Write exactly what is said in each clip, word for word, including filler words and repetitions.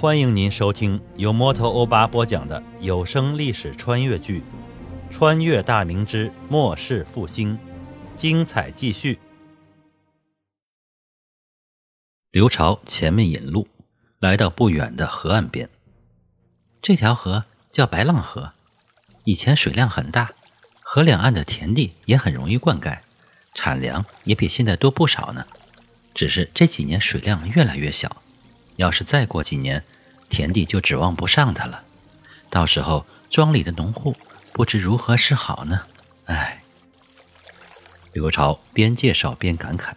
欢迎您收听由摩头欧巴播讲的有声历史穿越剧《穿越大明之末世复兴》，精彩继续。刘朝前面引路，来到不远的河岸边。这条河叫白浪河，以前水量很大，河两岸的田地也很容易灌溉，产粮也比现在多不少呢。只是这几年水量越来越小，要是再过几年，田地就指望不上它了。到时候庄里的农户不知如何是好呢。唉，刘朝边介绍边感慨，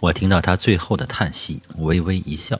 我听到他最后的叹息，微微一笑。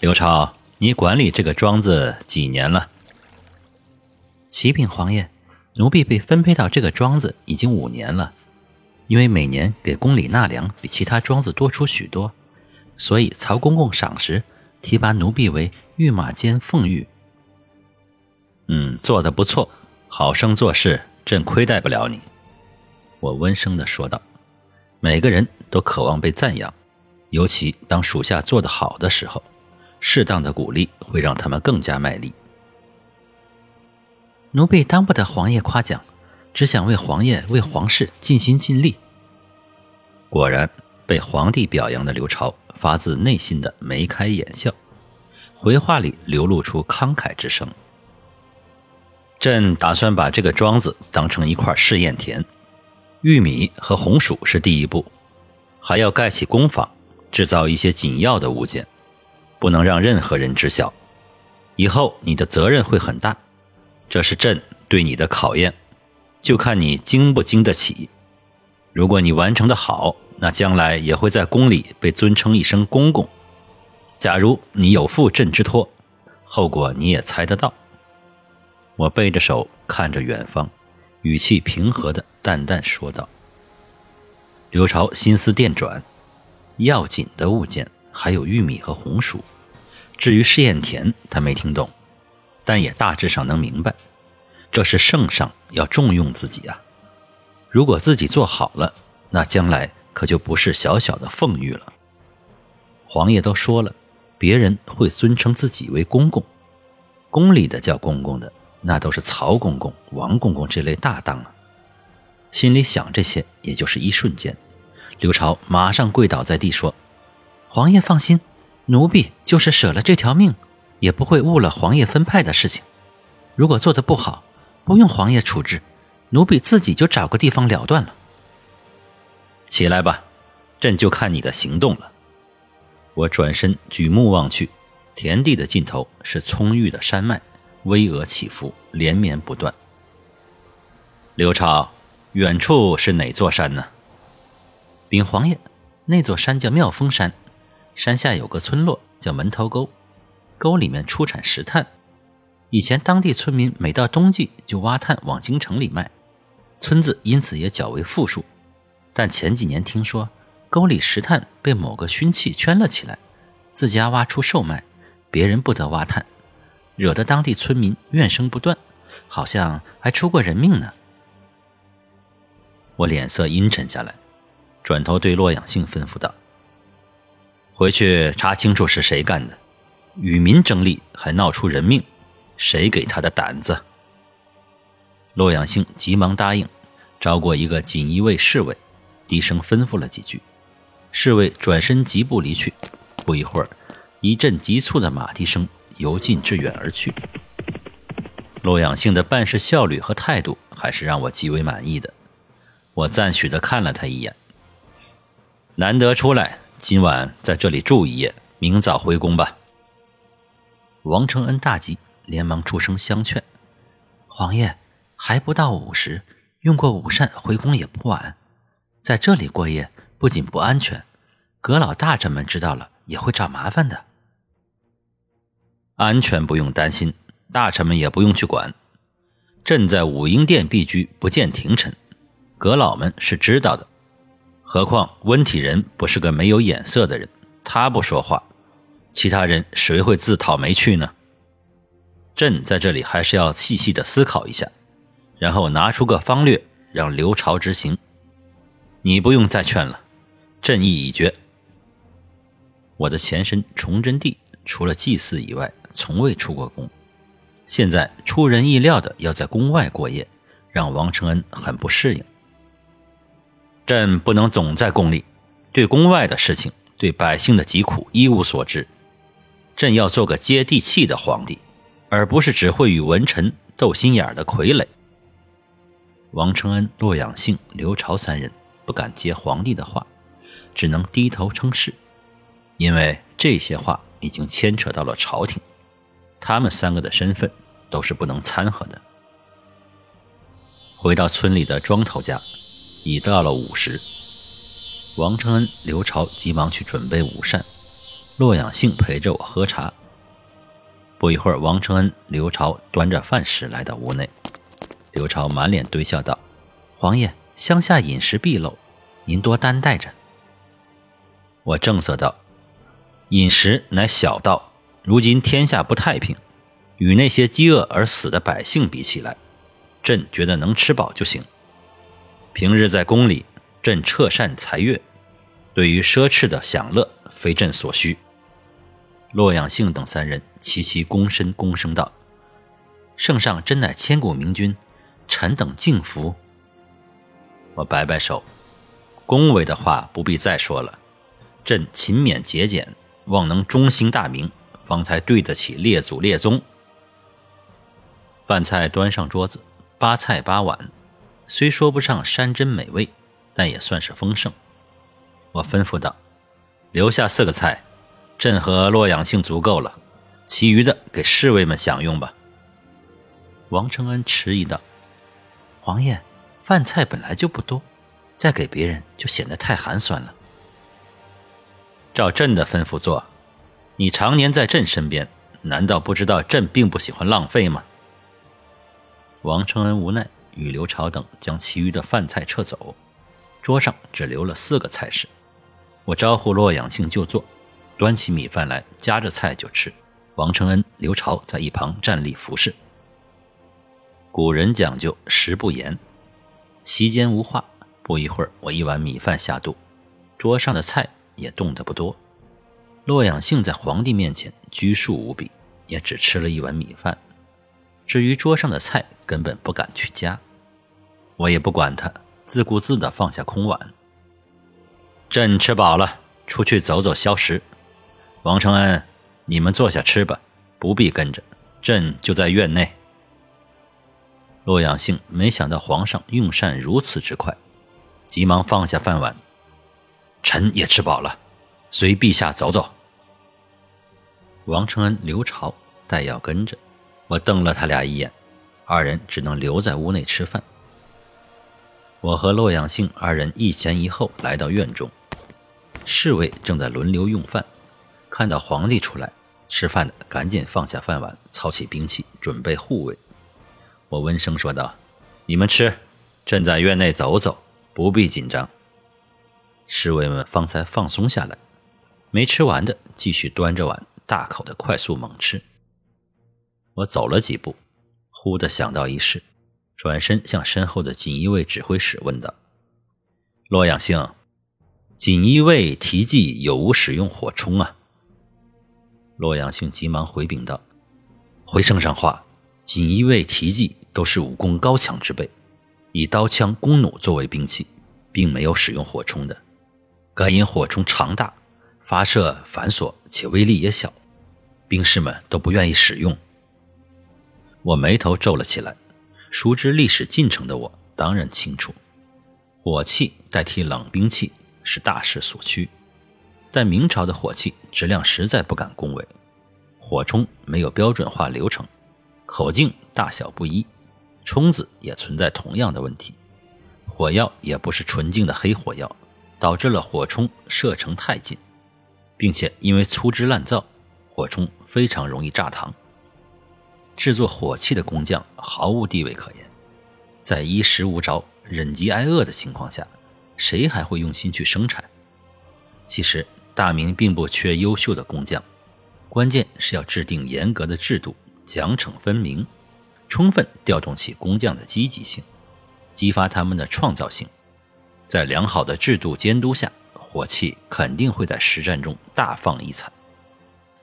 刘朝，你管理这个庄子几年了？启禀皇爷，奴婢被分配到这个庄子已经五年了。因为每年给宫里纳粮比其他庄子多出许多，所以曹公公赏识，提拔奴婢为御马监奉御。嗯，做得不错，好生做事，朕亏待不了你。我温声地说道。每个人都渴望被赞扬，尤其当属下做得好的时候，适当的鼓励会让他们更加卖力。奴婢当不得皇爷夸奖，只想为皇爷为皇室尽心尽力。果然，被皇帝表扬的刘朝发自内心的眉开眼笑，回话里流露出慷慨之声。朕打算把这个庄子当成一块试验田，玉米和红薯是第一步，还要盖起工坊，制造一些紧要的物件，不能让任何人知晓。以后你的责任会很大，这是朕对你的考验，就看你经不经得起。如果你完成的好，那将来也会在宫里被尊称一声公公。假如你有负朕之托，后果你也猜得到。我背着手看着远方，语气平和地淡淡说道。刘朝心思电转，要紧的物件还有玉米和红薯，至于试验田他没听懂，但也大致上能明白，这是圣上要重用自己啊。如果自己做好了，那将来可就不是小小的奉御了。皇爷都说了，别人会尊称自己为公公，宫里的叫公公的，那都是曹公公、王公公这类大当啊。心里想这些，也就是一瞬间，刘朝马上跪倒在地说：“皇爷放心，奴婢就是舍了这条命，也不会误了皇爷分派的事情。如果做得不好，不用皇爷处置，奴婢自己就找个地方了断了。”起来吧，朕就看你的行动了。我转身举目望去，田地的尽头是葱郁的山脉，巍峨起伏，连绵不断。刘朝，远处是哪座山呢？禀皇爷，那座山叫妙峰山，山下有个村落叫门头沟，沟里面出产石炭。以前当地村民每到冬季就挖炭往京城里卖，村子因此也较为富庶。但前几年听说沟里石炭被某个勋戚圈了起来，自家挖出售卖，别人不得挖炭，惹得当地村民怨声不断，好像还出过人命呢。我脸色阴沉下来，转头对洛养性吩咐道：“回去查清楚是谁干的，与民争利还闹出人命，谁给他的胆子？”洛养性急忙答应，招过一个锦衣卫侍卫，低声吩咐了几句。侍卫转身疾步离去，不一会儿，一阵急促的马蹄声由近至远而去。洛养性的办事效率和态度还是让我极为满意的，我赞许地看了他一眼。难得出来，今晚在这里住一夜，明早回宫吧。王承恩大急，连忙出声相劝：“皇爷，还不到午时，用过午膳回宫也不晚，在这里过夜不仅不安全，阁老大臣们知道了也会找麻烦的。”“安全不用担心，大臣们也不用去管。朕在武英殿避居，不见廷臣，阁老们是知道的。何况温体仁不是个没有眼色的人，他不说话，其他人谁会自讨没趣呢？朕在这里还是要细细的思考一下，然后拿出个方略让刘朝执行。你不用再劝了，朕意已决。”我的前身崇祯帝除了祭祀以外从未出过宫，现在出人意料的要在宫外过夜，让王承恩很不适应。朕不能总在宫里，对宫外的事情，对百姓的疾苦一无所知，朕要做个接地气的皇帝，而不是只会与文臣斗心眼的傀儡。王承恩、洛养性、刘朝三人不敢接皇帝的话，只能低头称是，因为这些话已经牵扯到了朝廷，他们三个的身份都是不能掺和的。回到村里的庄头家，已到了午时，王承恩、刘朝急忙去准备午膳，洛养性陪着我喝茶。不一会儿，王承恩、刘朝端着饭食来到屋内，刘朝满脸堆笑道：“皇爷，乡下饮食毕露，您多担待着。”我正色道：“饮食乃小道，如今天下不太平，与那些饥饿而死的百姓比起来，朕觉得能吃饱就行。平日在宫里，朕彻膳裁乐，对于奢侈的享乐，非朕所需。”洛养性等三人齐齐躬身躬声道：“圣上真乃千古明君，臣等敬服。”我摆摆手，恭维的话不必再说了，朕勤勉节俭，望能忠心大明，方才对得起列祖列宗。饭菜端上桌子，八菜八碗，虽说不上山珍美味，但也算是丰盛。我吩咐道：“留下四个菜，朕和洛养性足够了，其余的给侍卫们享用吧。”王承恩迟疑道：“皇爷，饭菜本来就不多，再给别人就显得太寒酸了。”“照朕的吩咐做，你常年在朕身边，难道不知道朕并不喜欢浪费吗？”王承恩无奈与刘朝等将其余的饭菜撤走，桌上只留了四个菜式。我招呼洛养性就坐，端起米饭来夹着菜就吃，王承恩、刘朝在一旁站立服侍。古人讲究食不言，席间无话，不一会儿我一碗米饭下肚，桌上的菜也动得不多。洛养性在皇帝面前拘束无比，也只吃了一碗米饭，至于桌上的菜根本不敢去夹，我也不管他，自顾自地放下空碗。“朕吃饱了，出去走走消食。王承恩，你们坐下吃吧，不必跟着，朕就在院内。”洛养性没想到皇上用膳如此之快，急忙放下饭碗：“臣也吃饱了，随陛下走走。”王承恩、刘朝待要跟着，我瞪了他俩一眼，二人只能留在屋内吃饭。我和洛养性二人一前一后来到院中，侍卫正在轮流用饭，看到皇帝出来，吃饭的赶紧放下饭碗，操起兵器准备护卫。我温声说道：“你们吃，朕在院内走走，不必紧张。”侍卫们方才放松下来，没吃完的继续端着碗大口的快速猛吃。我走了几步，忽地想到一事，转身向身后的锦衣卫指挥使问道：“洛养性，锦衣卫提计有无使用火铳啊？”洛养性急忙回禀道：“回圣上话，锦衣卫提计都是武功高强之辈，以刀枪弓弩作为兵器，并没有使用火铳的。该因火铳长大，发射繁琐且威力也小，兵士们都不愿意使用。”我眉头皱了起来，熟知历史进程的我当然清楚，火器代替冷兵器是大势所趋，但明朝的火器质量实在不敢恭维，火铳没有标准化流程，口径大小不一，冲子也存在同样的问题，火药也不是纯净的黑火药，导致了火铳射程太近，并且因为粗制滥造，火铳非常容易炸膛。制作火器的工匠毫无地位可言，在衣食无着、忍饥挨饿的情况下，谁还会用心去生产？其实大明并不缺优秀的工匠，关键是要制定严格的制度，奖惩分明，充分调动起工匠的积极性，激发他们的创造性。在良好的制度监督下，火器肯定会在实战中大放异彩。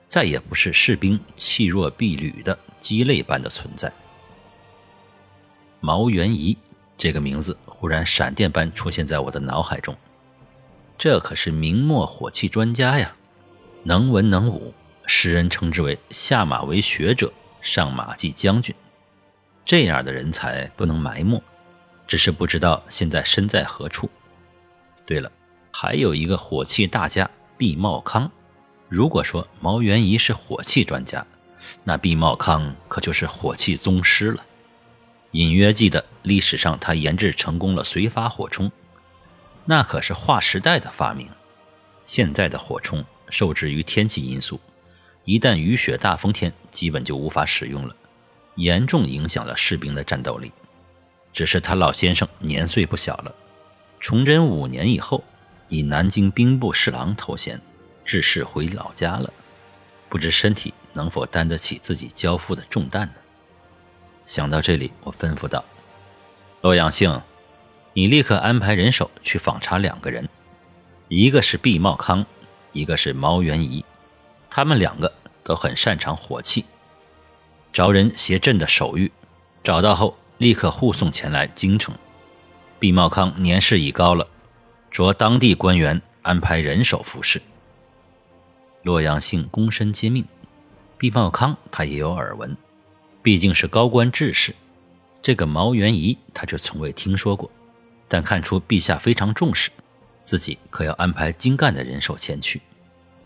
再也不是士兵弃若敝履的鸡肋般的存在。毛元仪这个名字忽然闪电般出现在我的脑海中，这可是明末火器专家呀，能文能武，时人称之为下马为学者，上马即将军。这样的人才不能埋没，只是不知道现在身在何处。对了，还有一个火器大家毕茂康，如果说毛元仪是火器专家，那毕茂康可就是火器宗师了。隐约记得历史上他研制成功了绥发火铳，那可是划时代的发明。现在的火铳受制于天气因素，一旦雨雪大风天基本就无法使用了，严重影响了士兵的战斗力。只是他老先生年岁不小了，崇祯五年以后以南京兵部侍郎头衔致仕回老家了，不知身体能否担得起自己交付的重担呢？想到这里，我吩咐道：欧阳兴，你立刻安排人手去访查两个人，一个是毕茂康，一个是毛元仪，他们两个都很擅长火器，找人携朕的手谕，找到后立刻护送前来京城。毕茂康年事已高了，着当地官员安排人手服侍。洛阳性躬身接命，毕茂康他也有耳闻，毕竟是高官志士，这个毛元仪他却从未听说过，但看出陛下非常重视，自己可要安排精干的人手前去，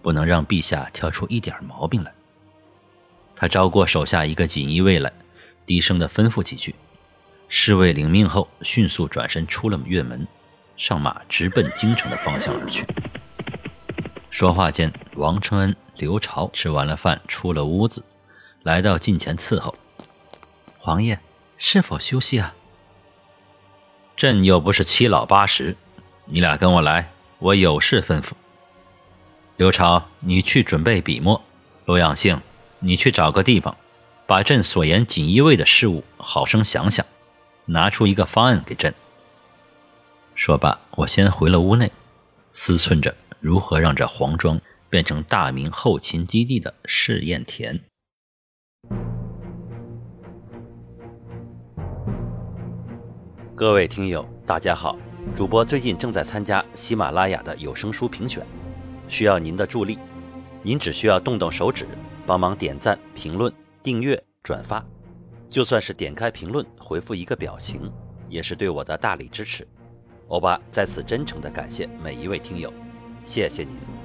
不能让陛下挑出一点毛病来。他招过手下一个锦衣卫来，低声地吩咐几句，侍卫领命后迅速转身出了院门，上马直奔京城的方向而去。说话间，王承恩、刘朝吃完了饭出了屋子，来到近前伺候。皇爷是否休息啊？朕又不是七老八十，你俩跟我来，我有事吩咐。刘朝，你去准备笔墨，罗养性，你去找个地方，把朕所言锦衣卫的事务好生想想，拿出一个方案给朕。说罢，我先回了屋内，思忖着如何让这黄庄变成大明后勤基地的试验田。各位听友，大家好，主播最近正在参加喜马拉雅的有声书评选，需要您的助力，您只需要动动手指，帮忙点赞、评论、订阅、转发，就算是点开评论回复一个表情，也是对我的大力支持。欧巴在此真诚地感谢每一位听友，谢谢您。